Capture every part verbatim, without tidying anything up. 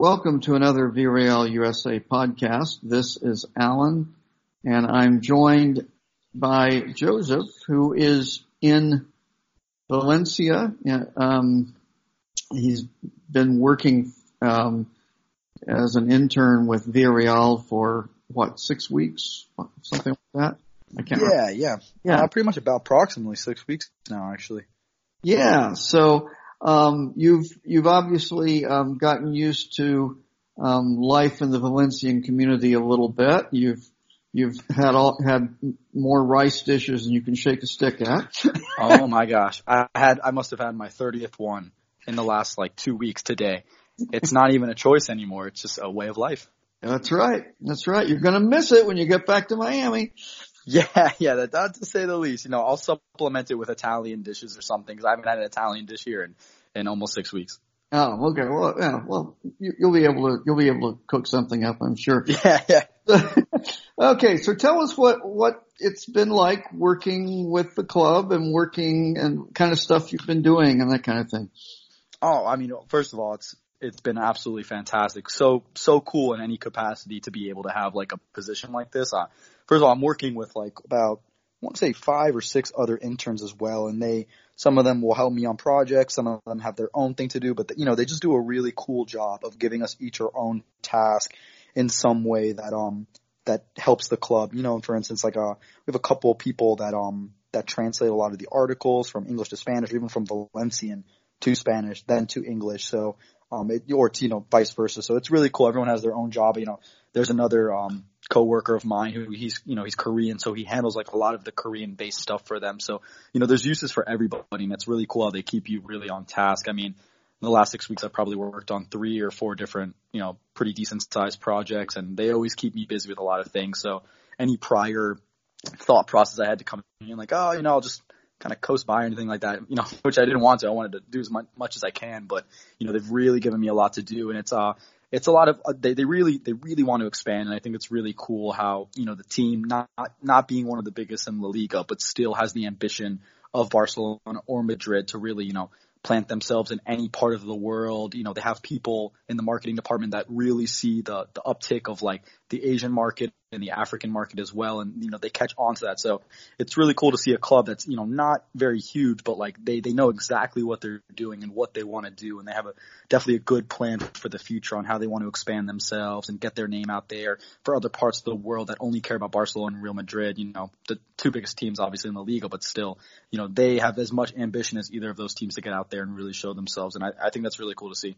Welcome to another Villarreal U S A podcast. This is Alan, and I'm joined by Joseph, who is in Valencia. Um, he's been working um, as an intern with Villarreal for, what, six weeks? Something like that? I can't yeah, remember. yeah. Yeah, uh, pretty much about approximately six weeks now, actually. Yeah, so... Um, you've, you've obviously, um, gotten used to, um, life in the Valencian community a little bit. You've, you've had all, had more rice dishes than you can shake a stick at. Oh my gosh. I had, I must have had my thirtieth one in the last like two weeks today. It's not even a choice anymore. It's just a way of life. That's right. That's right. You're going to miss it when you get back to Miami. Yeah, yeah, that, that to say the least. You know, I'll supplement it with Italian dishes or something because I haven't had an Italian dish here in, in almost six weeks. Oh, okay. Well, yeah, well, you, you'll be able to you'll be able to cook something up, I'm sure. Yeah, yeah. Okay, so tell us what, what it's been like working with the club and working and kind of stuff you've been doing and that kind of thing. Oh, I mean, first of all, it's it's been absolutely fantastic. So so cool in any capacity to be able to have like a position like this. I, First of all, I'm working with like about, I want to say five or six other interns as well, and they, some of them will help me on projects, some of them have their own thing to do, but the, you know, they just do a really cool job of giving us each our own task in some way that um that helps the club. You know, for instance, like uh we have a couple of people that um that translate a lot of the articles from English to Spanish, or even from Valencian to Spanish, then to English. So um it, or you know vice versa. So it's really cool. Everyone has their own job. You know, there's another um. coworker of mine who he's, you know, he's Korean. So he handles like a lot of the Korean based stuff for them. So, you know, there's uses for everybody, and that's really cool how they keep you really on task. I mean, in the last six weeks, I've probably worked on three or four different, you know, pretty decent sized projects, and they always keep me busy with a lot of things. So any prior thought process I had to come in like, oh, you know, I'll just kind of coast by or anything like that, you know, which I didn't want to. I wanted to do as much as I can, but you know, they've really given me a lot to do, and it's, uh, It's a lot of uh, they, they really they really want to expand, and I think it's really cool how, you know, the team not not being one of the biggest in La Liga, but still has the ambition of Barcelona or Madrid to really, you know, plant themselves in any part of the world. You know, they have people in the marketing department that really see the the uptick of like the Asian market and the African market as well, and you know, they catch on to that. So it's really cool to see a club that's, you know, not very huge, but like they they know exactly what they're doing and what they want to do, and they have a definitely a good plan for the future on how they want to expand themselves and get their name out there for other parts of the world that only care about Barcelona and Real Madrid, you know, the two biggest teams obviously in La Liga, but still, you know, they have as much ambition as either of those teams to get out there and really show themselves, and I, I think that's really cool to see.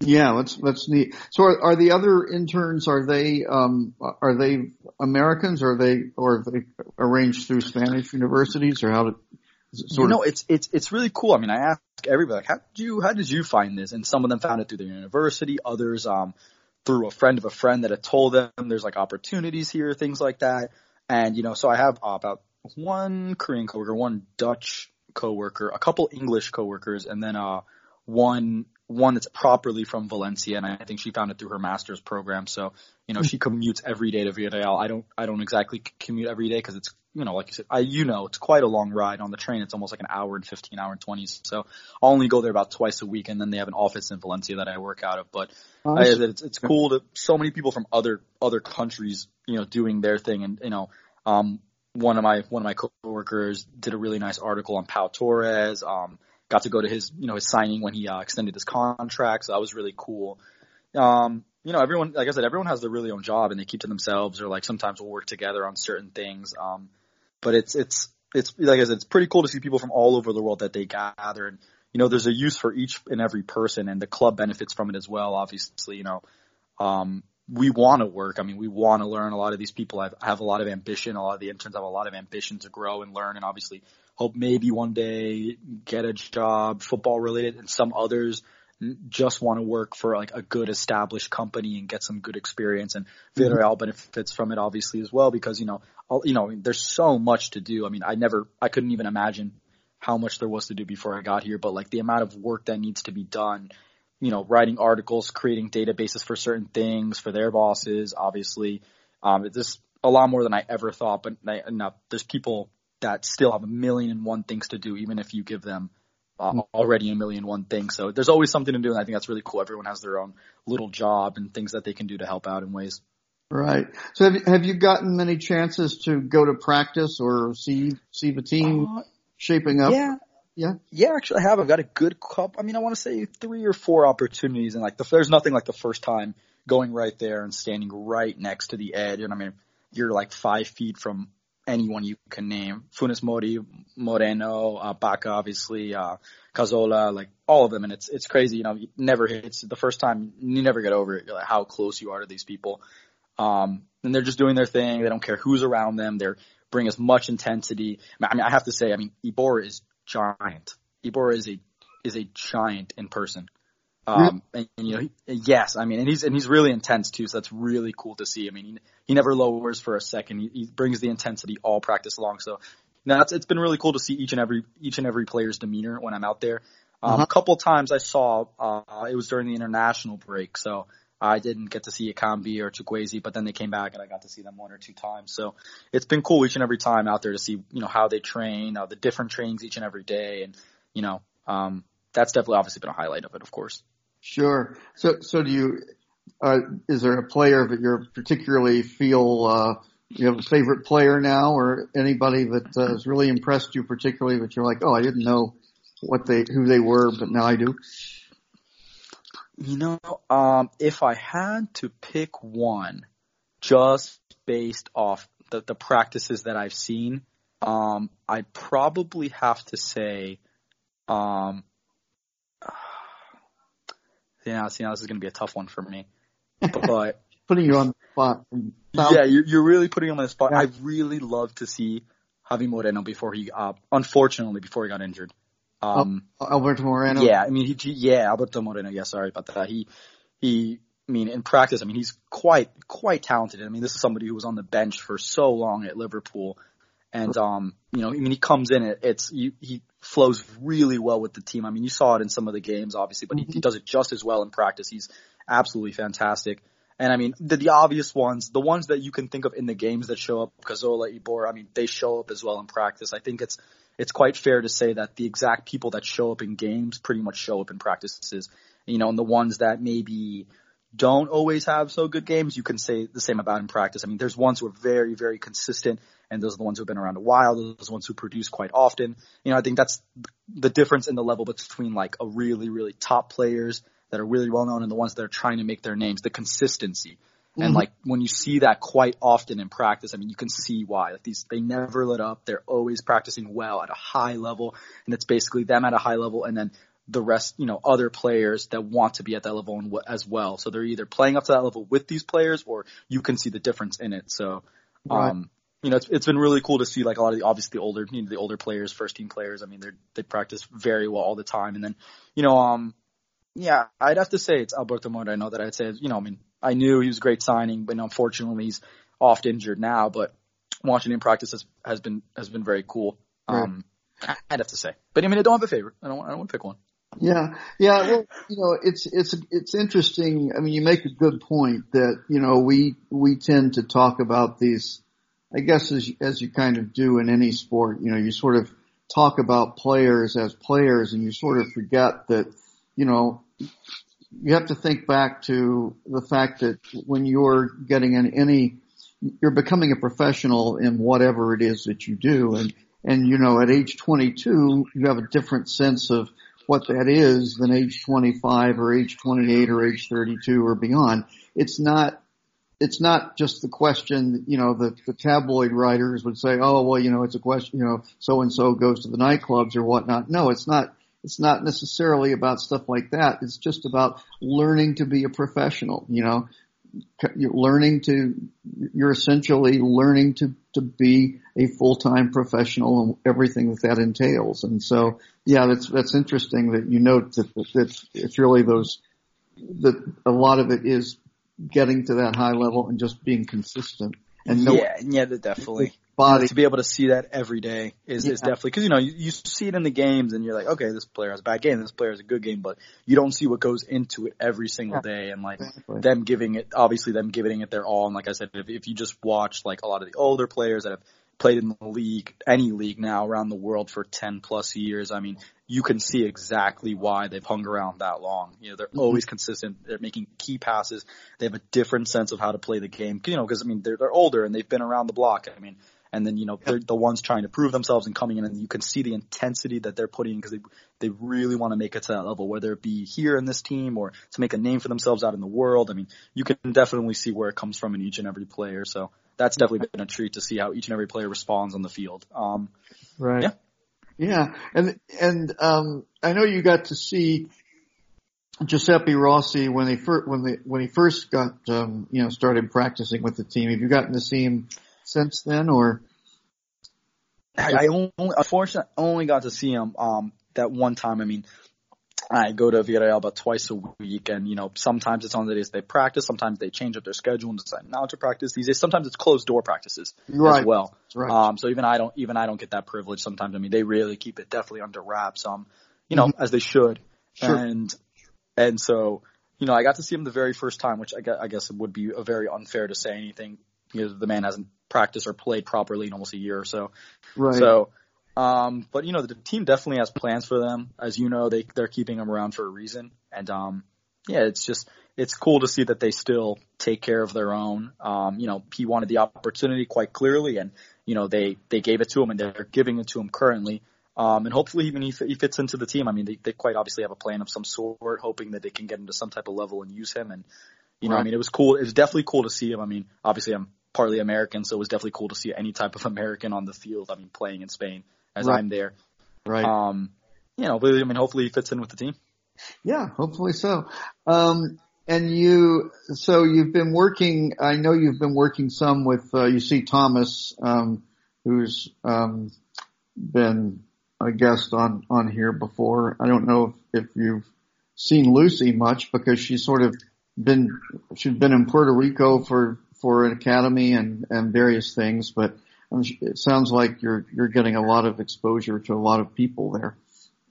Yeah, that's that's neat. So, are, are the other interns? Are they um, are they Americans? Or are they or are they arranged through Spanish universities, or how did? Sort you know, of... it's it's it's really cool. I mean, I ask everybody, like, how did you how did you find this? And some of them found it through their university. Others um, through a friend of a friend that had told them there's like opportunities here, things like that. And you know, so I have uh, about one Korean coworker, one Dutch coworker, a couple English coworkers, and then uh one. one that's properly from Valencia, and I think she found it through her master's program. So, you know, she commutes every day to Villarreal. I don't, I don't exactly commute every day because it's, you know, like you said, I, you know, it's quite a long ride on the train. It's almost like an hour and fifteen, hour and twenty. So I only go there about twice a week, and then they have an office in Valencia that I work out of. But I, it's, it's cool to so many people from other, other countries, you know, doing their thing. And, you know, um, one of my, one of my coworkers did a really nice article on Pau Torres. Um, Got to go to his, you know, his signing when he uh, extended his contract. So that was really cool. Um, you know, everyone, like I said, everyone has their really own job, and they keep to themselves, or like sometimes we'll work together on certain things. Um, but it's, it's, it's like I said, it's pretty cool to see people from all over the world that they gather, and you know, there's a use for each and every person, and the club benefits from it as well. Obviously, you know, um, we want to work. I mean, we want to learn. A lot of these people have, have a lot of ambition. A lot of the interns have a lot of ambition to grow and learn, and obviously hope maybe one day get a job, football related, and some others just want to work for like a good established company and get some good experience. And Villarreal benefits from it obviously as well, because, you know, I'll, you know, there's so much to do. I mean, I never, I couldn't even imagine how much there was to do before I got here, but like the amount of work that needs to be done, you know, writing articles, creating databases for certain things for their bosses, obviously, um, it's just a lot more than I ever thought, but I, no, there's people that still have a million and one things to do, even if you give them uh, already a million one things. So there's always something to do, and I think that's really cool. Everyone has their own little job and things that they can do to help out in ways. Right. So have you, have you gotten many chances to go to practice or see see the team uh, shaping up? Yeah. Yeah. Yeah, actually I have. I've got a good couple. I mean, I want to say three or four opportunities, and like the, there's nothing like the first time going right there and standing right next to the edge. And I mean, you're like five feet from anyone you can name. Funes Mori, Moreno, uh, Baca, obviously, uh, Cazorla, like all of them. And it's, it's crazy. You know, you never hits the first time. You never get over it. You're like, how close you are to these people. Um, and they're just doing their thing. They don't care who's around them. They're bring as much intensity. I mean, I have to say, I mean, Ibor is giant. Ibor is a is a giant in person. Um, and, and you know, he, yes, I mean, and he's and he's really intense too. So that's really cool to see. I mean, he, he never lowers for a second. He, he brings the intensity all practice long. So now it's it's been really cool to see each and every each and every player's demeanor when I'm out there. Um, uh-huh. A couple times I saw uh, it was during the international break. So I didn't get to see Ekambi or Chukwesi, but then they came back and I got to see them one or two times. So it's been cool each and every time out there to see, you know, how they train, uh, the different trainings each and every day. And, you know, um, that's definitely obviously been a highlight of it, of course. Sure. So, so do you, uh, is there a player that you're particularly feel, uh, you have a favorite player now or anybody that uh, has really impressed you particularly that you're like, oh, I didn't know what they, who they were, but now I do? You know, um, if I had to pick one just based off the, the practices that I've seen, um, I'd probably have to say, um, you know, see, now this is going to be a tough one for me. But putting you on the spot. Yeah, you're, you're really putting me on the spot. Yeah. I really love to see Javi Moreno before he, uh, unfortunately, before he got injured. Um, Alberto Moreno. Yeah, I mean, he, he, yeah, Alberto Moreno. Yeah, sorry about that. He, he, I mean, in practice, I mean, he's quite, quite talented. I mean, this is somebody who was on the bench for so long at Liverpool. And, um, you know, I mean, he comes in, it, it's, you, he flows really well with the team. I mean, you saw it in some of the games, obviously, but he, he does it just as well in practice. He's absolutely fantastic. And I mean, the, the obvious ones, the ones that you can think of in the games that show up, Cazorla, Ibor, I mean, they show up as well in practice. I think it's, it's quite fair to say that the exact people that show up in games pretty much show up in practices, you know, and the ones that maybe don't always have so good games, you can say the same about in practice. I mean, there's ones who are very, very consistent, and those are the ones who have been around a while. Those are the ones who produce quite often. You know, I think that's the difference in the level between like a really, really top players that are really well known and the ones that are trying to make their names, the consistency. And like when you see that quite often in practice, I mean, you can see why. Like these, they never let up. They're always practicing well at a high level, and it's basically them at a high level, and then the rest, you know, other players that want to be at that level as well. So they're either playing up to that level with these players, or you can see the difference in it. So, right. um, you know, it's it's been really cool to see like a lot of the obviously the older, you know, the older players, first team players. I mean, they they practice very well all the time, and then, you know, um, yeah, I'd have to say it's Alberto Moreno that I'd say, you know, I mean. I knew he was a great signing, but unfortunately he's oft injured now. But watching him practice has, has been has been very cool. Um, right. I'd have to say, but I mean, I don't have a favorite. I don't. I don't want to pick one. Yeah, yeah. Well, you know, it's it's it's interesting. I mean, you make a good point that you know we we tend to talk about these. I guess as as you kind of do in any sport, you know, you sort of talk about players as players, and you sort of forget that you know. You have to think back to the fact that when you're getting in any, you're becoming a professional in whatever it is that you do. And, and, you know, at age twenty-two, you have a different sense of what that is than age twenty-five or age twenty-eight or age thirty-two or beyond. It's not, it's not just the question, you know, the, the tabloid writers would say, oh, well, you know, it's a question, you know, so-and-so goes to the nightclubs or whatnot. No, it's not. It's not necessarily about stuff like that. It's just about learning to be a professional, you know, you're learning to, you're essentially learning to, to be a full-time professional and everything that that entails. And so, yeah, that's, that's interesting that you note that, that it's really those, that a lot of it is getting to that high level and just being consistent. And no, yeah, yeah, definitely. Body. To be able to see that every day is, yeah. is definitely – because, you know, you, you see it in the games and you're like, okay, this player has a bad game, this player has a good game, but you don't see what goes into it every single day and, like, exactly. them giving it – obviously them giving it their all. And, like I said, if, if you just watch, like, a lot of the older players that have played in the league, any league now around the world for ten-plus years, I mean, you can see exactly why they've hung around that long. You know, they're always consistent. They're making key passes. They have a different sense of how to play the game. You know, because I mean, they're they're older and they've been around the block. I mean, and then you know, they're the ones trying to prove themselves and coming in, and you can see the intensity that they're putting in because they they really want to make it to that level, whether it be here in this team or to make a name for themselves out in the world. I mean, you can definitely see where it comes from in each and every player. So that's definitely been a treat to see how each and every player responds on the field. Um, right. Yeah. Yeah, and and um, I know you got to see Giuseppe Rossi when he first when the when he first got um, you know started practicing with the team. Have you gotten to see him since then, or? I, I only, unfortunately only got to see him um, that one time. I mean, I go to Villarreal about twice a week, and you know sometimes it's on the days they practice, sometimes they change up their schedule and decide not to practice these days. Sometimes it's closed door practices right. as well. Right. Um, so even I don't even I don't get that privilege sometimes. I mean, they really keep it definitely under wraps, um, you know, mm-hmm. as they should. Sure. And and so you know I got to see him the very first time, which I guess, I guess it would be a very unfair to say anything because the man hasn't practiced or played properly in almost a year or so. Right. So. Um, but, you know, the team definitely has plans for them. As you know, they, they're keeping them around for a reason. And, um, yeah, it's just it's cool to see that they still take care of their own. Um, you know, he wanted the opportunity quite clearly. And, you know, they, they gave it to him and they're giving it to him currently. Um, and hopefully even if he fits into the team, I mean, they, they quite obviously have a plan of some sort, hoping that they can get him to some type of level and use him. And, you know, right. I mean, it was cool. It was definitely cool to see him. I mean, obviously I'm partly American, so it was definitely cool to see any type of American on the field. I mean, playing in Spain. As right. I'm there. Right. Um, you know, I mean, hopefully he fits in with the team. Yeah, hopefully so. Um, and you, so you've been working, I know you've been working some with, uh, Lucy Thomas, um, who's, um, been a guest on, on here before. I don't know if, if you've seen Lucy much because she's sort of been, she's been in Puerto Rico for, for an academy and, and various things, but, it sounds like you're you're getting a lot of exposure to a lot of people there.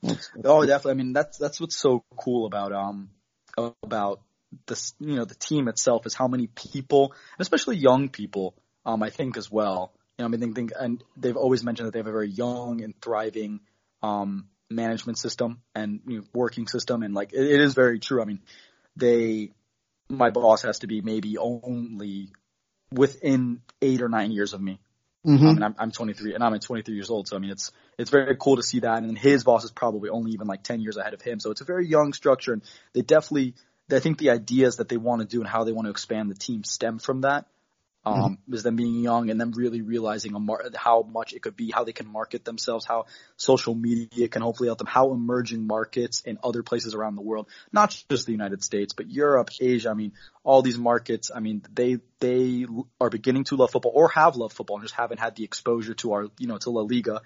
That's, that's oh, definitely. I mean, that's that's what's so cool about um about this you know the team itself is how many people, especially young people, um I think as well. You know, I mean, think, think, and they've always mentioned that they have a very young and thriving um management system and you know, working system, and like it, it is very true. I mean, they my boss has to be maybe only within eight or nine years of me. Mm-hmm. Um, and I'm, I'm twenty-three, and I'm twenty-three years old. So I mean, it's it's very cool to see that. And his boss is probably only even like ten years ahead of him. So it's a very young structure, and they definitely, I think, the ideas that they want to do and how they want to expand the team stem from that. Um, mm-hmm. Is them being young and them really realizing a mar- how much it could be, how they can market themselves, how social media can hopefully help them, how emerging markets in other places around the world, not just the United States, but Europe, Asia. I mean, all these markets, I mean, they, they are beginning to love football or have loved football and just haven't had the exposure to our, you know, to La Liga.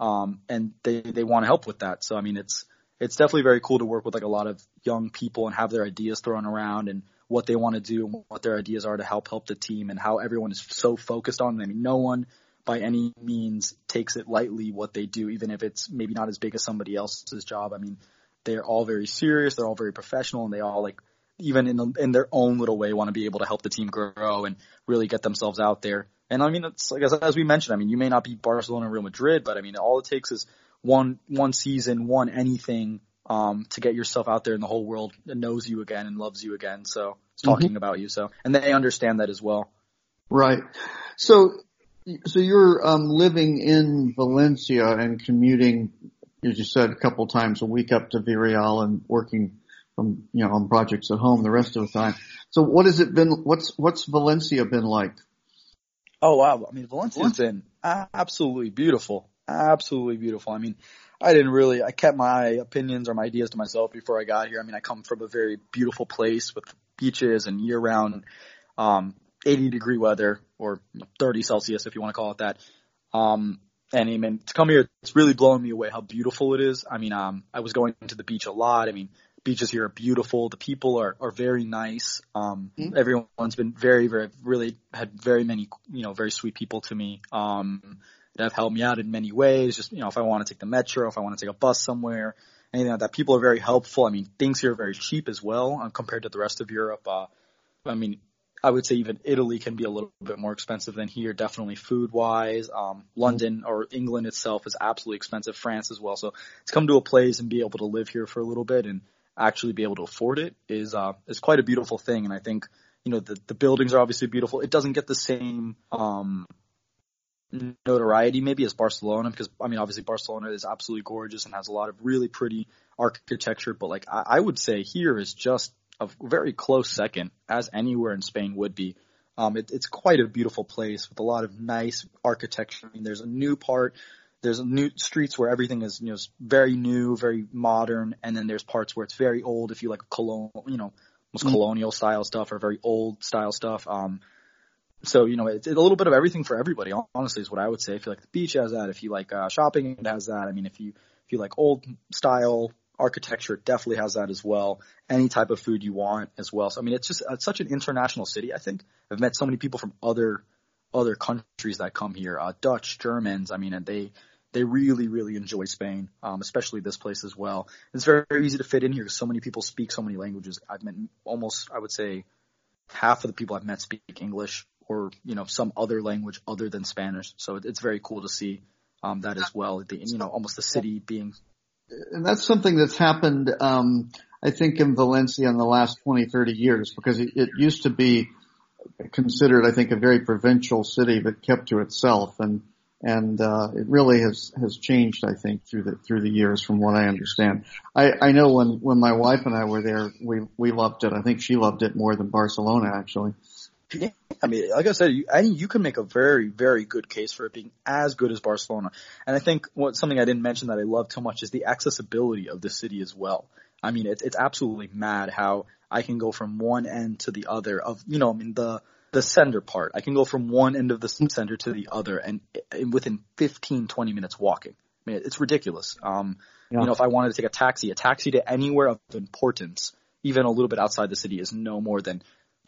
Um, and they, they want to help with that. So, I mean, it's, it's definitely very cool to work with like a lot of young people and have their ideas thrown around and what they want to do and what their ideas are to help help the team and how everyone is so focused on them. I mean, no one by any means takes it lightly what they do, even if it's maybe not as big as somebody else's job. I mean, they're all very serious. They're all very professional, and they all, like, even in, the, in their own little way, want to be able to help the team grow and really get themselves out there. And, I mean, it's like as, as we mentioned, I mean, you may not be Barcelona or Real Madrid, but, I mean, all it takes is one one season, one anything Um, to get yourself out there and the whole world knows you again and loves you again. So it's talking mm-hmm. about you. So, and they understand that as well. Right. So, so you're, um, living in Valencia and commuting, as you said, a couple times a week up to Villarreal and working from, you know, on projects at home the rest of the time. So what has it been? What's, what's Valencia been like? Oh, wow. I mean, Valencia's been absolutely beautiful. Absolutely beautiful. I mean, I didn't really, I kept my opinions or my ideas to myself before I got here. I mean, I come from a very beautiful place with beaches and year round, um, eighty degree weather or thirty Celsius, if you want to call it that. Um, and I mean, to come here, it's really blowing me away how beautiful it is. I mean, um, I was going to the beach a lot. I mean, beaches here are beautiful. The people are, are very nice. Um, mm-hmm. everyone's been very, very, really had very many, you know, very sweet people to me. Um, That have helped me out in many ways. Just, you know, if I want to take the metro, if I want to take a bus somewhere, anything like that. People are very helpful. I mean, things here are very cheap as well um, compared to the rest of Europe. Uh, I mean, I would say even Italy can be a little bit more expensive than here, definitely food-wise. Um, London or England itself is absolutely expensive, France as well. So to come to a place and be able to live here for a little bit and actually be able to afford it is uh, is quite a beautiful thing. And I think, you know, the, the buildings are obviously beautiful. It doesn't get the same um, notoriety maybe as Barcelona because, I mean, obviously Barcelona is absolutely gorgeous and has a lot of really pretty architecture. But, like, I, I would say here is just a very close second, as anywhere in Spain would be. Um, it, it's quite a beautiful place with a lot of nice architecture. I mean, there's a new part, there's new streets where everything is, you know, very new, very modern, and then there's parts where it's very old. If you like colonial, you know, most mm. colonial style stuff or very old style stuff. Um, so you know, it's, it's a little bit of everything for everybody. Honestly, is what I would say. If you like the beach, it has that. If you like uh, shopping, it has that. I mean, if you if you like old style architecture, definitely has that as well. Any type of food you want as well. So I mean, it's just it's such an international city. I think I've met so many people from other other countries that come here, uh, Dutch, Germans. I mean, and they they really really enjoy Spain, um, especially this place as well. It's very, very easy to fit in here because so many people speak so many languages. I've met almost I would say half of the people I've met speak English or you know some other language other than Spanish. So it's very cool to see um, that as well. The, you know, almost the city being. And that's something that's happened, um, I think, in Valencia in the last twenty, thirty years, because it, it used to be considered, I think, a very provincial city that kept to itself. And, and, uh, it really has, has changed, I think, through the, through the years from what I understand. I, I know when, when my wife and I were there, we, we loved it. I think she loved it more than Barcelona, actually. Yeah, I mean, like I said, you, I, you can make a very, very good case for it being as good as Barcelona. And I think what something I didn't mention that I love so much is the accessibility of the city as well. I mean, it, it's absolutely mad how I can go from one end to the other of, you know, I mean, the, the center part. I can go from one end of the center to the other and, and within fifteen, twenty minutes walking. I mean, it's ridiculous. Um, yeah. You know, if I wanted to take a taxi, a taxi to anywhere of importance, even a little bit outside the city, is no more than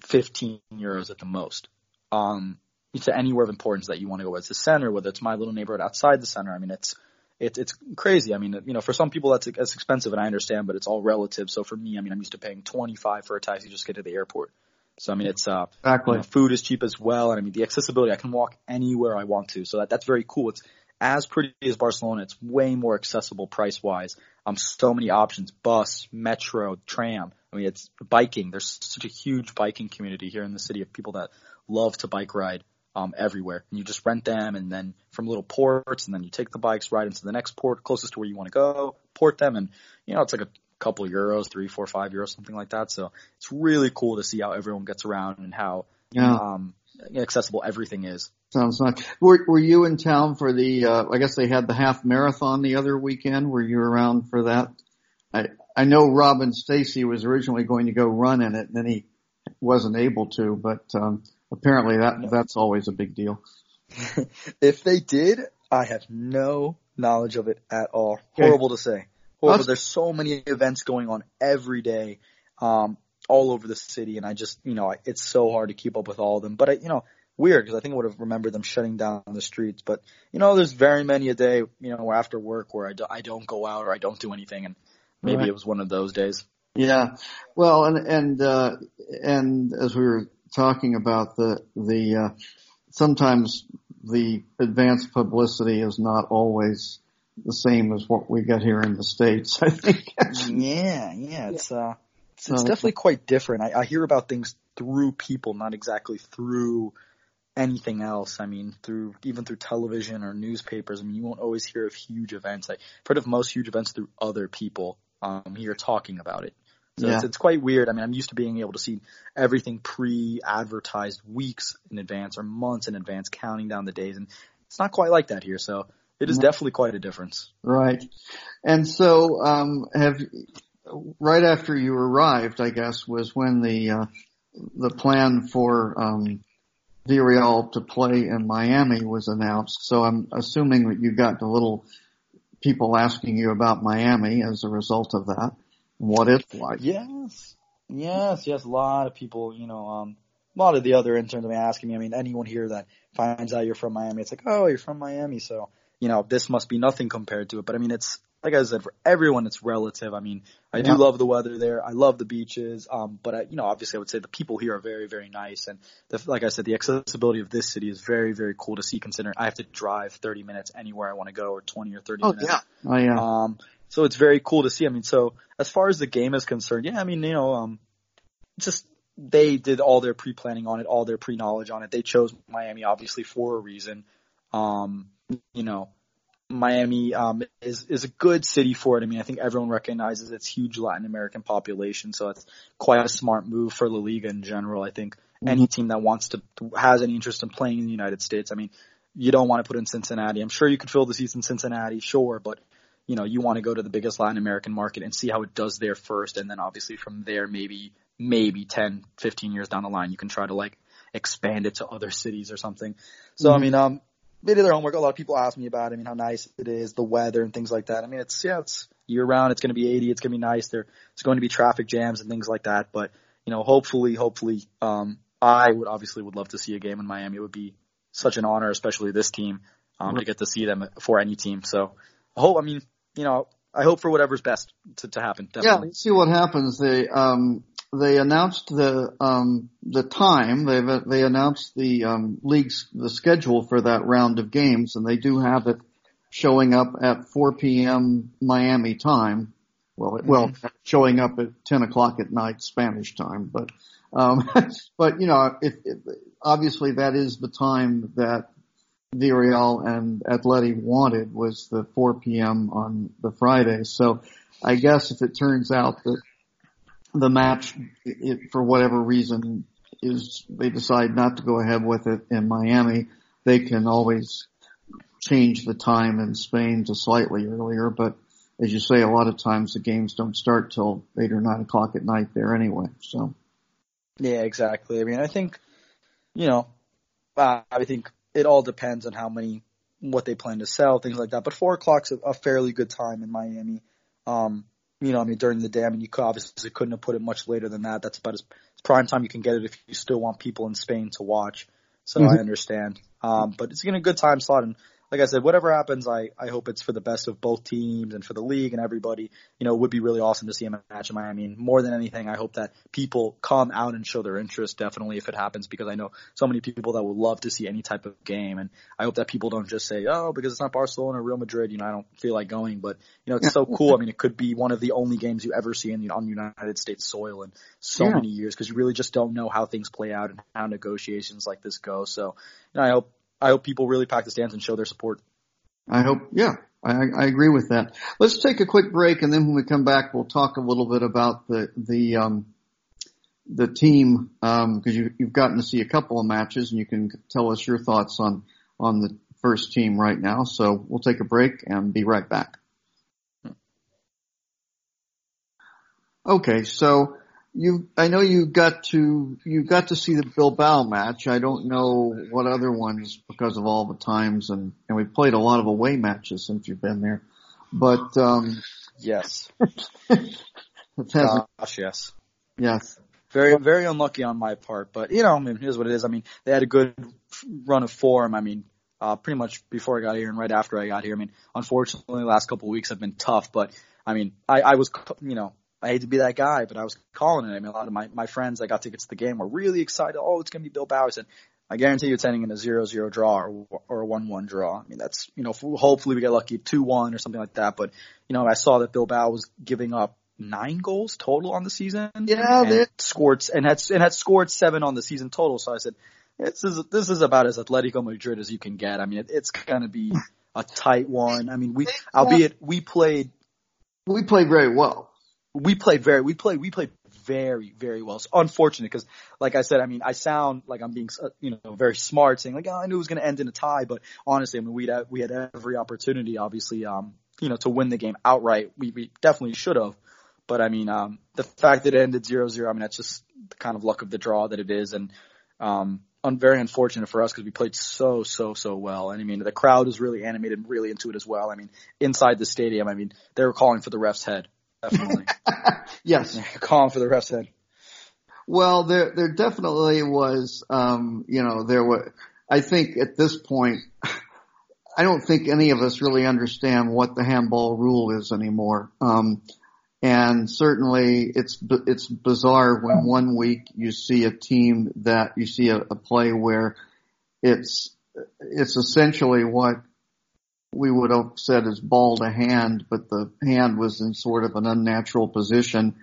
fifteen euros at the most. Um, to anywhere of importance that you want to go, whether it's the center, whether it's my little neighborhood outside the center. I mean, it's, it's, it's crazy. I mean, you know, for some people that's, that's expensive and I understand, but it's all relative. So for me, I mean, I'm used to paying twenty-five for a taxi just to get to the airport. So, I mean, it's, uh, exactly. You know, food is cheap as well. And I mean, the accessibility, I can walk anywhere I want to. So that, that's very cool. It's as pretty as Barcelona. It's way more accessible price wise. Um, so many options, bus, metro, tram. I mean, it's biking. There's such a huge biking community here in the city of people that love to bike ride um, everywhere. And you just rent them and then from little ports and then you take the bikes, ride into the next port closest to where you want to go, port them. And, you know, it's like a couple euros, three, four, five euros, something like that. So it's really cool to see how everyone gets around and how yeah. um, accessible everything is. Sounds nice. Were, were you in town for the uh, – I guess they had the half marathon the other weekend. Were you around for that? I I know Robin Stacy was originally going to go run in it, and then he wasn't able to, but um, apparently that that's always a big deal. If they did, I have no knowledge of it at all. Okay. Horrible to say. Horrible. That's- There's so many events going on every day um, all over the city, and I just, you know, I, it's so hard to keep up with all of them. But, I, you know, weird because I think I would have remembered them shutting down the streets. But, you know, there's very many a day, you know, after work where I, do, I don't go out or I don't do anything, and maybe right. It was one of those days. Yeah. Well, and and uh, and as we were talking about the the uh, sometimes the advanced publicity is not always the same as what we get here in the States, I think. yeah, yeah. It's uh, it's, it's um, definitely quite different. I, I hear about things through people, not exactly through anything else. I mean, through even through television or newspapers. I mean, you won't always hear of huge events. I've heard of most huge events through other people. Um, here talking about it. So yeah. it's, it's quite weird. I mean, I'm used to being able to see everything pre-advertised weeks in advance or months in advance, counting down the days. And it's not quite like that here. So it is definitely quite a difference. Right. And so um, have right after you arrived, I guess, was when the uh, the plan for um, Villarreal to play in Miami was announced. So I'm assuming that you got a little – people asking you about Miami as a result of that, what it's like. Yes, yes, yes. A lot of people, you know, um, a lot of the other interns have been asking me. I mean, anyone here that finds out you're from Miami, it's like, oh, you're from Miami, so, you know, this must be nothing compared to it. But, I mean, it's like I said, for everyone, it's relative. I mean, I yeah. do love the weather there. I love the beaches. Um, but, I, you know, obviously I would say the people here are very, very nice. And the, like I said, the accessibility of this city is very, very cool to see, considering I have to drive thirty minutes anywhere I want to go, or twenty or thirty oh, minutes. Yeah. Oh, yeah. Um, so it's very cool to see. I mean, so as far as the game is concerned, yeah, I mean, you know, um, just they did all their pre-planning on it, all their pre-knowledge on it. They chose Miami, obviously, for a reason. Um, you know, Miami um, is is a good city for it. I mean, I think everyone recognizes its huge Latin American population, so it's quite a smart move for La Liga in general. I think any team that wants to has any interest in playing in the United States, I mean, you don't want to put in Cincinnati. I'm sure you could fill the seats in Cincinnati, sure, but you know, you want to go to the biggest Latin American market and see how it does there first, and then obviously from there, maybe maybe ten, fifteen years down the line, you can try to like expand it to other cities or something. So mm-hmm. I mean, um. They did their homework. A lot of people ask me about it. I mean, how nice it is, the weather and things like that. I mean, it's yeah, it's year round. It's going to be eighty. It's going to be nice. There, it's going to be traffic jams and things like that. But you know, hopefully, hopefully, um, I would obviously would love to see a game in Miami. It would be such an honor, especially this team, um, right. to get to see them for any team. So, I hope. I mean, you know, I hope for whatever's best to, to happen. Definitely. Yeah, see what happens. They um they announced the um the time. They they announced the um league's the schedule for that round of games, and they do have it showing up at four p.m. Miami time. Well, it, well, mm-hmm. showing up at ten o'clock at night Spanish time, but um but you know, if, if obviously that is the time that Villarreal and Atleti wanted, was the four p.m. on the Friday. So I guess if it turns out that the match, it, for whatever reason, is they decide not to go ahead with it in Miami, they can always change the time in Spain to slightly earlier. But as you say, a lot of times the games don't start till eight or nine o'clock at night there anyway. So yeah, exactly. I mean, I think, you know, uh, I think it all depends on how many, what they plan to sell, things like that. But four o'clock's a, a fairly good time in Miami. Um, you know, I mean, during the day, I mean, you could, obviously couldn't have put it much later than that. That's about as prime time you can get it if you still want people in Spain to watch. So mm-hmm. I understand. Um, but it's been a good time slot. And like I said, whatever happens, I, I hope it's for the best of both teams and for the league and everybody. You know, it would be really awesome to see a match in Miami. And more than anything, I hope that people come out and show their interest, definitely, if it happens, because I know so many people that would love to see any type of game. And I hope that people don't just say, oh, because it's not Barcelona or Real Madrid, you know, I don't feel like going. But, you know, it's so cool. I mean, it could be one of the only games you ever see in the, on United States soil in so yeah. many years, because you really just don't know how things play out and how negotiations like this go. So, you know, I hope I hope people really pack the stands and show their support. I hope, yeah, I, I agree with that. Let's take a quick break, and then when we come back, we'll talk a little bit about the the um, the team, because um, you, you've gotten to see a couple of matches, and you can tell us your thoughts on on the first team right now. So we'll take a break and be right back. Okay, so You, I know you got to, you got to see the Bilbao match. I don't know what other ones, because of all the times, and, and we played a lot of away matches since you've been there. But, um. Yes. Gosh, yes. Yes. Very, very unlucky on my part, but you know, I mean, here's what it is. I mean, they had a good run of form. I mean, uh, pretty much before I got here and right after I got here. I mean, unfortunately, the last couple of weeks have been tough, but I mean, I, I was, you know, I hate to be that guy, but I was calling it. I mean, a lot of my, my friends that got tickets to the game were really excited. Oh, it's going to be Bilbao. I said, I guarantee you it's ending in a zero zero draw or, or a one one draw. I mean, that's, you know, hopefully we get lucky two one or something like that. But, you know, I saw that Bilbao was giving up nine goals total on the season. Yeah. And scored, and had, and had scored seven on the season total. So I said, this is, this is about as Atletico Madrid as you can get. I mean, it, it's going to be a tight one. I mean, we, albeit we played. We played very well. We played very, we played, we played very, very well. It's unfortunate because, like I said, I mean, I sound like I'm being, you know, very smart saying like, oh, I knew it was going to end in a tie, but honestly, I mean, we had, we had every opportunity, obviously, um, you know, to win the game outright. We, we definitely should have, but I mean, um, the fact that it ended zero zero, I mean, that's just the kind of luck of the draw that it is, and um, un- very unfortunate for us because we played so, so, so well. And I mean, the crowd was really animated, really into it as well. I mean, inside the stadium, I mean, they were calling for the ref's head. Definitely. Yes. Calm for the ref's head. Well, there, there definitely was, um, you know, there were, I think at this point, I don't think any of us really understand what the handball rule is anymore. Um, and certainly it's, it's bizarre when one week you see a team that you see a, a play where it's, it's essentially what we would have said is ball to hand, but the hand was in sort of an unnatural position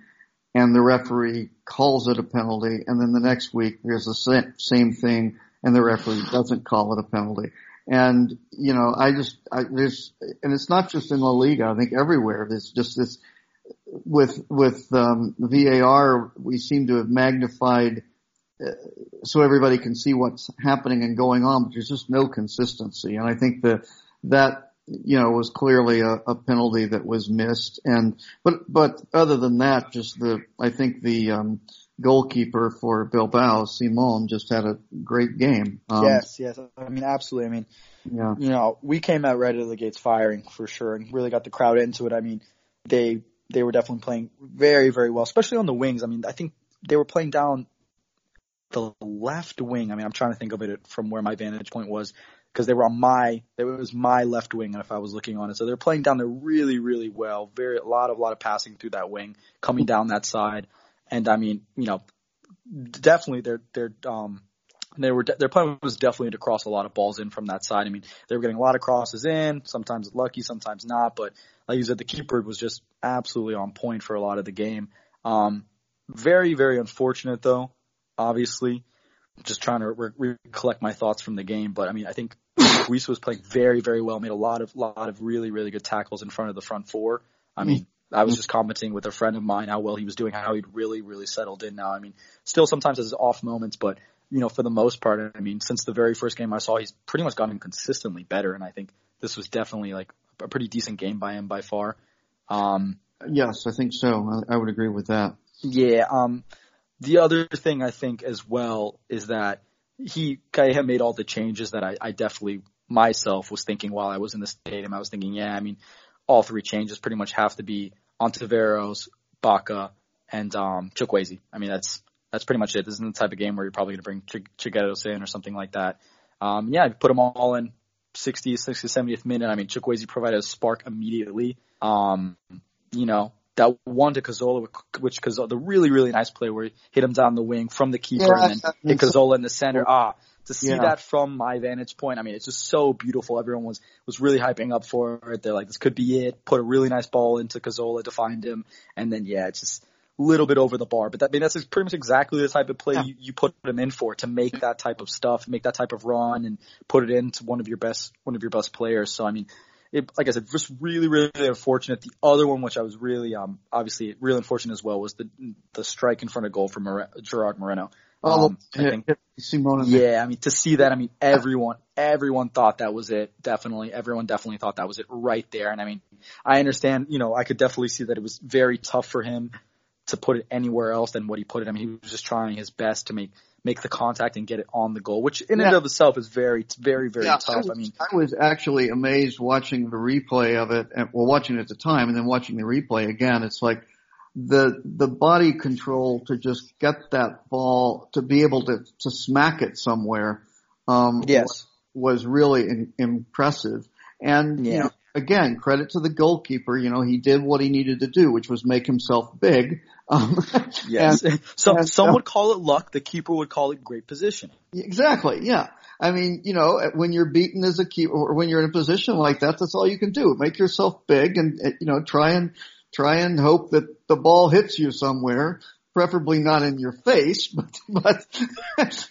and the referee calls it a penalty. And then the next week there's the same thing and the referee doesn't call it a penalty. And, you know, I just, I, there's, and it's not just in La Liga. I think everywhere there's just this with, with, um, V A R, we seem to have magnified uh, so everybody can see what's happening and going on, but there's just no consistency. And I think the, that, you know, was clearly a, a penalty that was missed. And, but, but other than that, just the, I think the, um, goalkeeper for Bilbao, Simon, just had a great game. Um, yes, yes. I mean, absolutely. I mean, yeah. You know, we came out right out of the gates firing for sure and really got the crowd into it. I mean, they they were definitely playing very, very well, especially on the wings. I mean, I think they were playing down the left wing. I mean, I'm trying to think of it from where my vantage point was because they were on my – it was my left wing and if I was looking on it. So they were playing down there really, really well, very a lot of, lot of passing through that wing, coming down that side. And I mean, you know, definitely they're, they're, um, they were, de- their plan was definitely to cross a lot of balls in from that side. I mean, they were getting a lot of crosses in, sometimes lucky, sometimes not. But like you said, the keeper was just absolutely on point for a lot of the game. Um, very, very unfortunate though, obviously. Just trying to re- recollect my thoughts from the game. But I mean, I think Puisse was playing very, very well, made a lot of, lot of really, really good tackles in front of the front four. I mean, mm-hmm. I was just commenting with a friend of mine how well he was doing, how he'd really, really settled in now. I mean, still sometimes has off moments, but, you know, for the most part, I mean, since the very first game I saw, he's pretty much gotten consistently better. And I think this was definitely like a pretty decent game by him by far. Um, yes, I think so. I would agree with that. Yeah. Um, the other thing I think as well is that he kind of made all the changes that I, I definitely myself was thinking while I was in the stadium. I was thinking, yeah, I mean, all three changes pretty much have to be Ontiveros, Baca, and um, Chukwesi. I mean, that's that's pretty much it. This isn't the type of game where you're probably going to bring Chigueros in or something like that. Um, yeah, put them all in sixtieth, sixtieth, seventieth minute. I mean, Chukwesi provided a spark immediately. Um, you know, that one to Cazorla, which Cazorla, the really, really nice play where he hit him down the wing from the keeper yeah, and then hit Cazorla in the center. Ah, to see yeah. that from my vantage point, I mean, it's just so beautiful. Everyone was, was really hyping up for it. They're like, this could be it. Put a really nice ball into Cazorla to find him. And then, yeah, it's just a little bit over the bar. But that, I mean, that's pretty much exactly the type of play yeah. you, you put him in for, to make that type of stuff, make that type of run and put it into one of your best, one of your best players. So, I mean, it, like I said, just really, really unfortunate. The other one, which I was really, um, obviously really unfortunate as well, was the, the strike in front of goal for More- Gerard Moreno. Um, I think, yeah, I mean, to see that, I mean, everyone, everyone thought that was it. Definitely. Everyone definitely thought that was it right there. And I mean, I understand, you know, I could definitely see that it was very tough for him to put it anywhere else than what he put it. I mean, he was just trying his best to make, make the contact and get it on the goal, which in yeah. and of itself is very, very, very yeah, tough. I, was, I mean, I was actually amazed watching the replay of it and well, watching it at the time and then watching the replay again. It's like, the the body control to just get that ball to be able to to smack it somewhere um yes. was really in, impressive and yeah. you know, again, credit to the goalkeeper. You know, he did what he needed to do, which was make himself big. Um, yes. And, so and, some um, would call it luck. The keeper would call it great positioning. Exactly. Yeah. I mean, you know, when you're beaten as a keeper or when you're in a position like that, that's all you can do. Make yourself big and, you know, try and Try and hope that the ball hits you somewhere, preferably not in your face, but, but,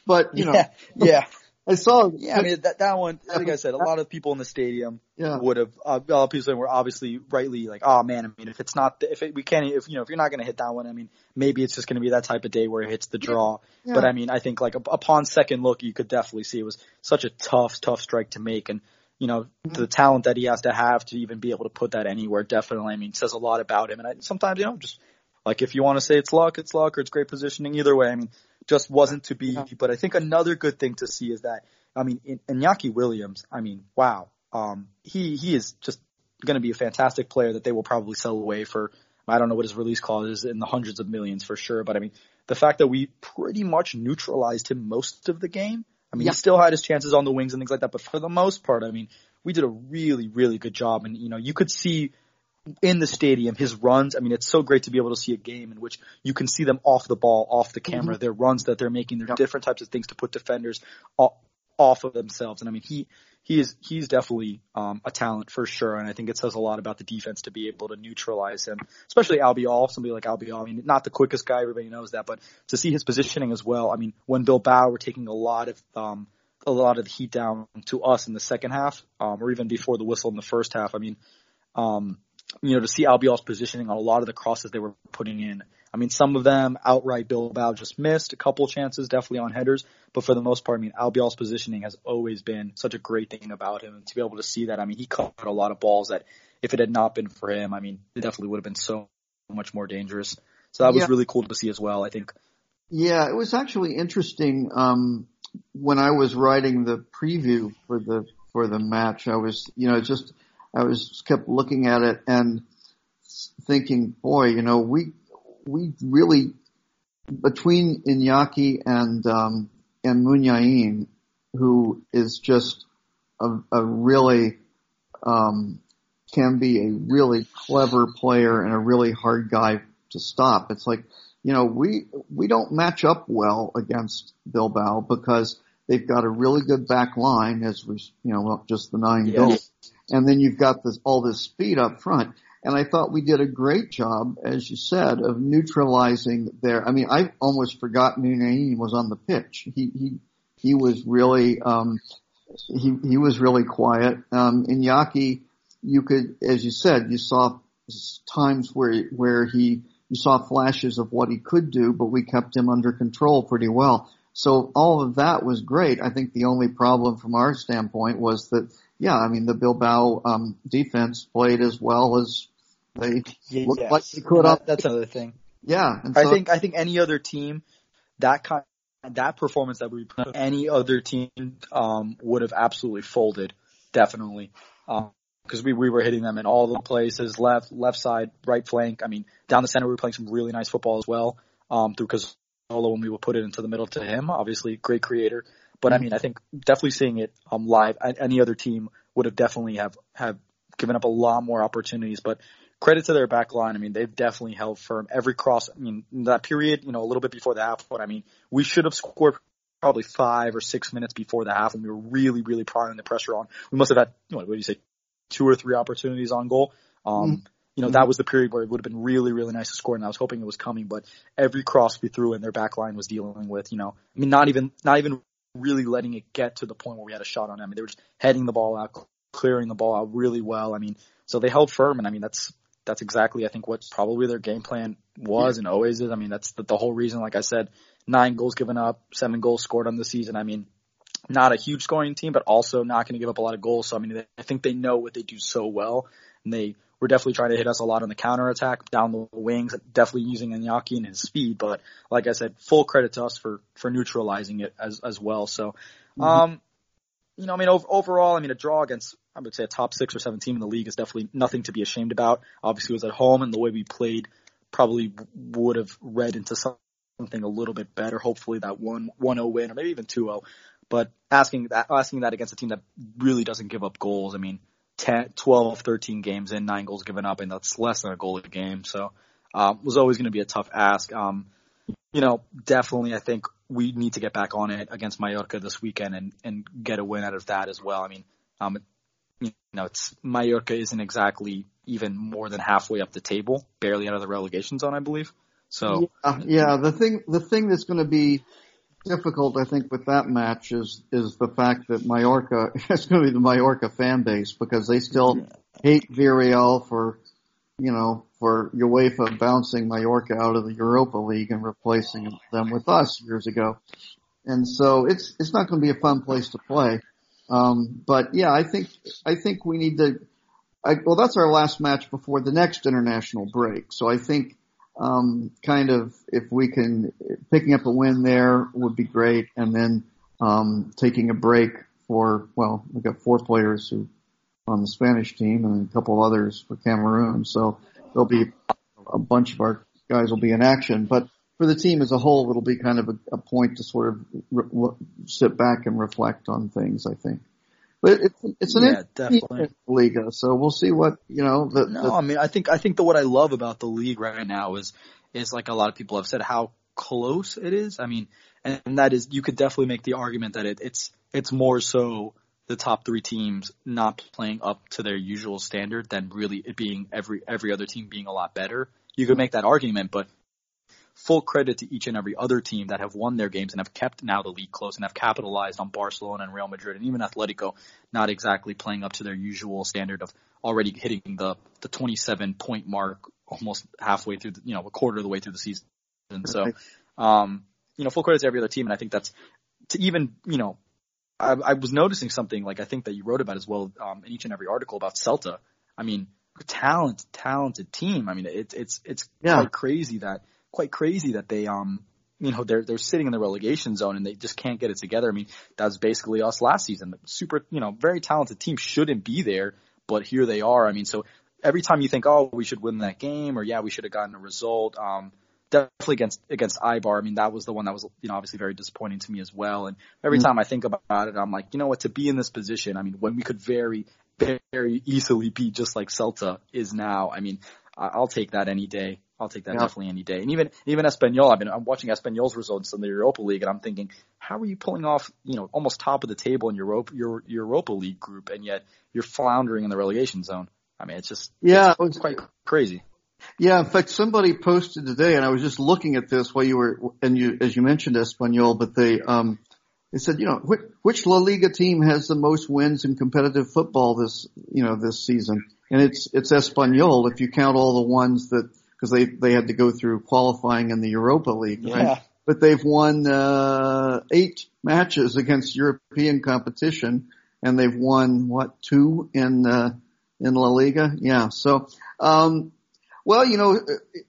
but you know. Yeah. yeah. I saw. Yeah, I mean, that, that one, like I said, a lot of people in the stadium yeah. would have, uh, a lot of people were obviously rightly like, oh man, I mean, if it's not, if it, we can't, if, you know, if you're not going to hit that one, I mean, maybe it's just going to be that type of day where it hits the draw. Yeah. But I mean, I think like upon second look, you could definitely see it was such a tough, tough strike to make. And, you know, the talent that he has to have to even be able to put that anywhere, definitely, I mean, says a lot about him. And I, sometimes, you know, just like if you want to say it's luck, it's luck, or it's great positioning, either way, I mean, just wasn't to be. But I think another good thing to see is that, I mean, in, Iñaki Williams, I mean, wow, um, he, he is just going to be a fantastic player that they will probably sell away for, I don't know what his release clause is, in the hundreds of millions for sure. But I mean, the fact that we pretty much neutralized him most of the game, I mean, yeah. he still had his chances on the wings and things like that, but for the most part, I mean, we did a really, really good job. And, you know, you could see in the stadium his runs. I mean, it's so great to be able to see a game in which you can see them off the ball, off the camera, mm-hmm. their runs that they're making, their different types of things to put defenders off of themselves. And, I mean, he he is he's definitely um, a talent for sure, and I think it says a lot about the defense to be able to neutralize him, especially Albiol, somebody like Albiol. I mean, not the quickest guy, everybody knows that, but to see his positioning as well. I mean, when Bilbao were taking a lot of um, – a lot of the heat down to us in the second half, um, or even before the whistle in the first half. I mean, um, you know, to see Albiol's positioning on a lot of the crosses they were putting in. I mean, some of them outright Bilbao just missed, a couple chances definitely on headers, but for the most part, I mean, Albiol's positioning has always been such a great thing about him. And to be able to see that, I mean, he caught a lot of balls that if it had not been for him, I mean, it definitely would have been so much more dangerous. So that yeah. was really cool to see as well, I think. Yeah, it was actually interesting. Um, When I was writing the preview for the for the match, I was, you know, just I was just kept looking at it and thinking, boy, you know, we we really between Iñaki and um, and Munayin, who is just a, a really um, can be a really clever player and a really hard guy to stop. It's like, you know, we we don't match up well against Bilbao because they've got a really good back line, as we, you know, just the nine yes. goals, and then you've got this all this speed up front. And I thought we did a great job, as you said, of neutralizing their. I mean, I almost forgot Munayin was on the pitch. He he he was really um he he was really quiet. Um, Iñaki, you could, as you said, you saw times where where he. You saw flashes of what he could do, but we kept him under control pretty well. So all of that was great. I think the only problem from our standpoint was that, yeah, I mean, the Bilbao um, defense played as well as they looked yes. like they could. That, that's another thing. Yeah. And so, I think I think any other team, that kind of, that performance that we put, any other team um, would have absolutely folded, definitely. Um, Because we, we were hitting them in all the places, left, left side, right flank. I mean, down the center, we were playing some really nice football as well. Um, through Cazorla when we would put it into the middle to him, obviously great creator. But I mean, I think definitely seeing it, um, live, any other team would have definitely have, have given up a lot more opportunities, but credit to their back line. I mean, they've definitely held firm every cross. I mean, that period, you know, a little bit before the half, but I mean, we should have scored probably five or six minutes before the half when we were really, really prying the pressure on. We must have had, what do you say? two or three opportunities on goal. Um, you know, mm-hmm. that was the period where it would have been really, really nice to score, and I was hoping it was coming, but every cross we threw and their back line was dealing with, you know, I mean, not even, not even really letting it get to the point where we had a shot on them. I mean, they were just heading the ball out, clearing the ball out really well. I mean, so they held firm, and I mean, that's, that's exactly, I think, what probably their game plan was yeah. and always is. I mean, that's the, the whole reason, like I said, nine goals given up, seven goals scored on the season. I mean, not a huge scoring team, but also not going to give up a lot of goals. So, I mean, they, I think they know what they do so well. And they were definitely trying to hit us a lot on the counterattack, down the wings, definitely using Iñaki and his speed. But like I said, full credit to us for, for neutralizing it as, as well. So, mm-hmm. um, you know, I mean, ov- overall, I mean, a draw against, I would say, a top six or seven team in the league is definitely nothing to be ashamed about. Obviously, it was at home, and the way we played probably would have read into something a little bit better. Hopefully that one, one-oh win, or maybe even two-oh. But asking that, asking that against a team that really doesn't give up goals, I mean, ten, twelve, thirteen games in, nine goals given up, and that's less than a goal a game. So um, it was always going to be a tough ask. Um, you know, definitely I think we need to get back on it against Mallorca this weekend and, and get a win out of that as well. I mean, um, you know, it's Mallorca isn't exactly even more than halfway up the table, barely out of the relegation zone, I believe. So yeah, yeah the thing the thing that's going to be difficult, I think, with that match is is the fact that Mallorca it's going to be the Mallorca fan base, because they still yeah. hate Villarreal for, you know, for UEFA bouncing Mallorca out of the Europa League and replacing them with us years ago, and so it's it's not going to be a fun place to play. Um, but yeah, I think I think we need to. I, well, that's our last match before the next international break, so I think. Um, kind of, if we can, picking up a win there would be great, and then um, taking a break for, well, we've got four players who on the Spanish team and a couple others for Cameroon, so there'll be a bunch of our guys will be in action. But for the team as a whole, it'll be kind of a, a point to sort of re- sit back and reflect on things, I think. But it's, it's an yeah, definitely Liga, so we'll see what, you know. The, no, the, I mean, I think I think the what I love about the league right now is is like a lot of people have said how close it is. I mean, and, and that is, you could definitely make the argument that it, it's it's more so the top three teams not playing up to their usual standard than really it being every every other team being a lot better. You could make that argument, but full credit to each and every other team that have won their games and have kept now the league close and have capitalized on Barcelona and Real Madrid and even Atletico not exactly playing up to their usual standard of already hitting the, the twenty-seven point mark almost halfway through, the, you know, a quarter of the way through the season. And so, um, you know, full credit to every other team. And I think that's to even, you know, I, I was noticing something like I think that you wrote about as well um, in each and every article about Celta. I mean, talented, talented team. I mean, it, it's it's yeah. quite crazy that – Quite crazy that they, um, you know, they're they're sitting in the relegation zone and they just can't get it together. I mean, that was basically us last season. The super, you know, very talented team shouldn't be there, but here they are. I mean, so every time you think, oh, we should win that game, or yeah, we should have gotten a result. Um, definitely against against Ibor. I mean, that was the one that was, you know, obviously very disappointing to me as well. And every mm-hmm. time I think about it, I'm like, you know what, to be in this position, I mean, when we could very, very easily be just like Celta is now. I mean, I'll take that any day. I'll take that yeah. definitely any day. And even even Espanyol, I've been I'm watching Espanyol's results in the Europa League, and I'm thinking, how are you pulling off, you know, almost top of the table in Europa your Europa League group, and yet you're floundering in the relegation zone? I mean, it's just yeah, it's it was, quite crazy. Yeah, in fact, somebody posted today, and I was just looking at this while you were and you as you mentioned Espanyol, but they um they said, you know, which, which La Liga team has the most wins in competitive football this you know this season, and it's it's Espanyol if you count all the ones that. Because they, they had to go through qualifying in the Europa League, right? Yeah. But they've won uh, eight matches against European competition, and they've won what two in uh, in La Liga? Yeah. So, um, well, you know,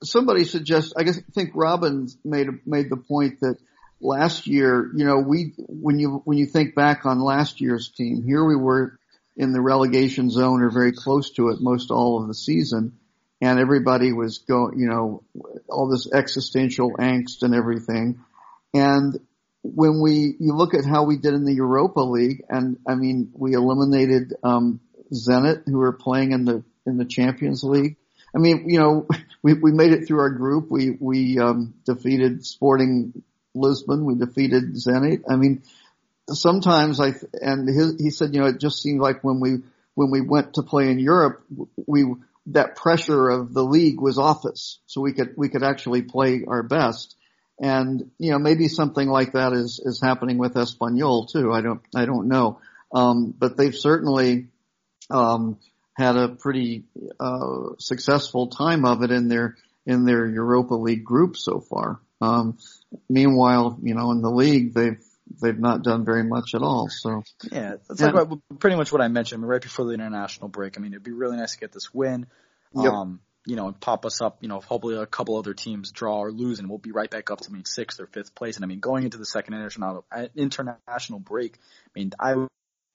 somebody suggests. I guess I think Robin made made the point that last year, you know, we when you when you think back on last year's team, here we were in the relegation zone or very close to it most all of the season. And everybody was going, you know, all this existential angst and everything. And when we, you look at how we did in the Europa League, and I mean, we eliminated, um, Zenit, who were playing in the, in the Champions League. I mean, you know, we, we made it through our group. We, we, um, defeated Sporting Lisbon. We defeated Zenit. I mean, sometimes I, and his, he said, you know, it just seemed like when we, when we went to play in Europe, we, that pressure of the league was off us, so we could we could actually play our best, and you know maybe something like that is is happening with Espanyol too. I don't I don't know, um, but they've certainly um, had a pretty uh, successful time of it in their in their Europa League group so far. Um, meanwhile, you know in the league they've. They've not done very much at all. So yeah, that's yeah. Like what, pretty much what I mentioned right before the international break. I mean, it'd be really nice to get this win, yep. um, you know, and pop us up. You know, hopefully a couple other teams draw or lose, and we'll be right back up to I mean, sixth or fifth place. And I mean, going into the second international international break, I mean, I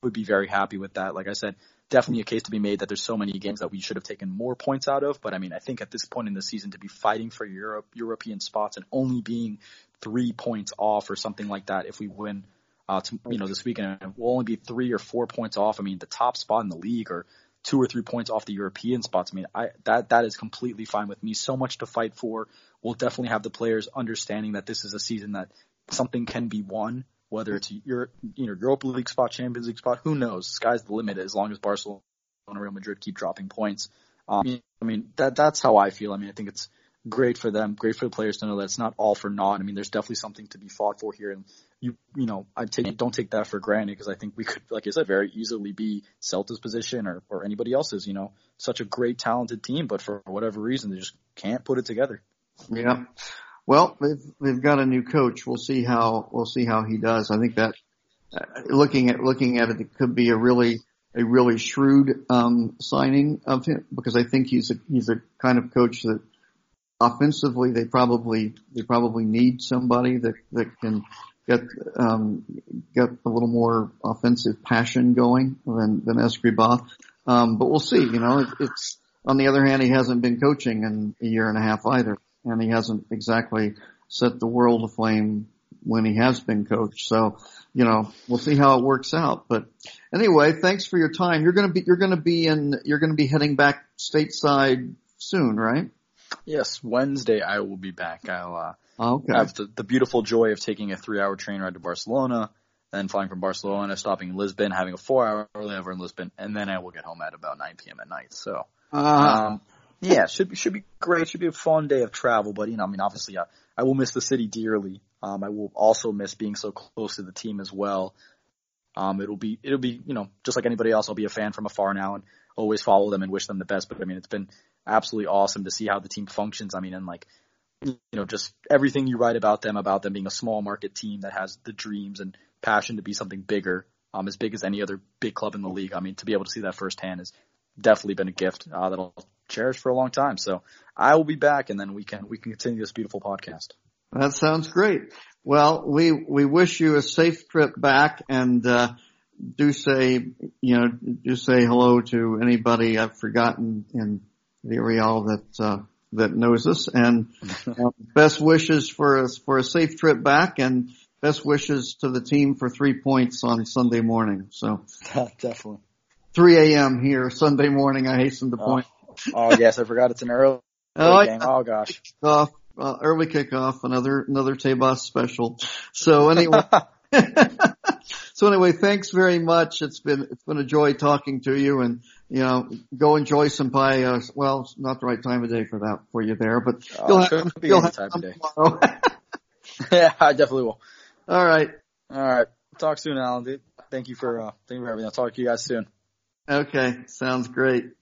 would be very happy with that. Like I said, definitely a case to be made that there's so many games that we should have taken more points out of. But I mean, I think at this point in the season, to be fighting for Europe, European spots, and only being three points off or something like that. If we win, uh, to, you know, this weekend, we'll only be three or four points off. I mean, the top spot in the league or two or three points off the European spots. I mean, I, that, that is completely fine with me. So much to fight for. We'll definitely have the players understanding that this is a season that something can be won, whether it's Europe, you know, Europa League spot, Champions League spot, who knows? Sky's the limit as long as Barcelona and Real Madrid keep dropping points. Um, I mean, that, that's how I feel. I mean, I think it's, great for them, great for the players to know that it's not all for naught. I mean, there's definitely something to be fought for here, and you, you know, I take don't take that for granted because I think we could, like I said, very easily be Celta's position or or anybody else's. You know, such a great, talented team, but for whatever reason, they just can't put it together. Yeah, well, they've they've got a new coach. We'll see how we'll see how he does. I think that looking at looking at it, it could be a really a really shrewd um, signing of him because I think he's a he's a kind of coach that. Offensively, they probably they probably need somebody that that can get um get a little more offensive passion going than than Escribá. Um, but we'll see. You know, it, it's on the other hand, he hasn't been coaching in a year and a half either, and he hasn't exactly set the world aflame when he has been coached. So, you know, we'll see how it works out. But Anyway, thanks for your time. You're gonna be you're gonna be in you're gonna be heading back stateside soon, right? Yes, Wednesday I will be back. I'll uh, oh, okay. have the, the beautiful joy of taking a three-hour train ride to Barcelona, then flying from Barcelona, stopping in Lisbon, having a four-hour layover in Lisbon, and then I will get home at about nine p.m. at night. So, uh-huh. um, yeah, should be should be great. Should be a fun day of travel. But you know, I mean, obviously, I, I will miss the city dearly. Um, I will also miss being so close to the team as well. Um, it'll be it'll be you know just like anybody else. I'll be a fan from afar now and always follow them and wish them the best. But I mean, it's been absolutely awesome to see how the team functions. I mean, and like, you know, just everything you write about them, about them being a small market team that has the dreams and passion to be something bigger, um, as big as any other big club in the league. I mean, to be able to see that firsthand has definitely been a gift uh, that I'll cherish for a long time. So I will be back, and then we can we can continue this beautiful podcast. That sounds great. Well, we we wish you a safe trip back, and uh, do say you know do say hello to anybody I've forgotten in the Real that uh, that knows us, and uh, best wishes for us for a safe trip back, and best wishes to the team for three points on Sunday morning. So definitely three a.m. here Sunday morning. I hasten to point. Oh, oh yes, I forgot it's an early oh, game. Yeah. Oh gosh. Uh, Uh, early kickoff, another another Tebas special. So anyway, so anyway, thanks very much. It's been it's been a joy talking to you, and you know, go enjoy some pie. Uh, well, it's not the right time of day for that for you there, but oh, you'll have, sure you'll have time of day. Tomorrow. Yeah, I definitely will. All right, all right. Talk soon, Alan. Dude. Thank you for uh, thank you for everything. I'll talk to you guys soon. Okay, sounds great.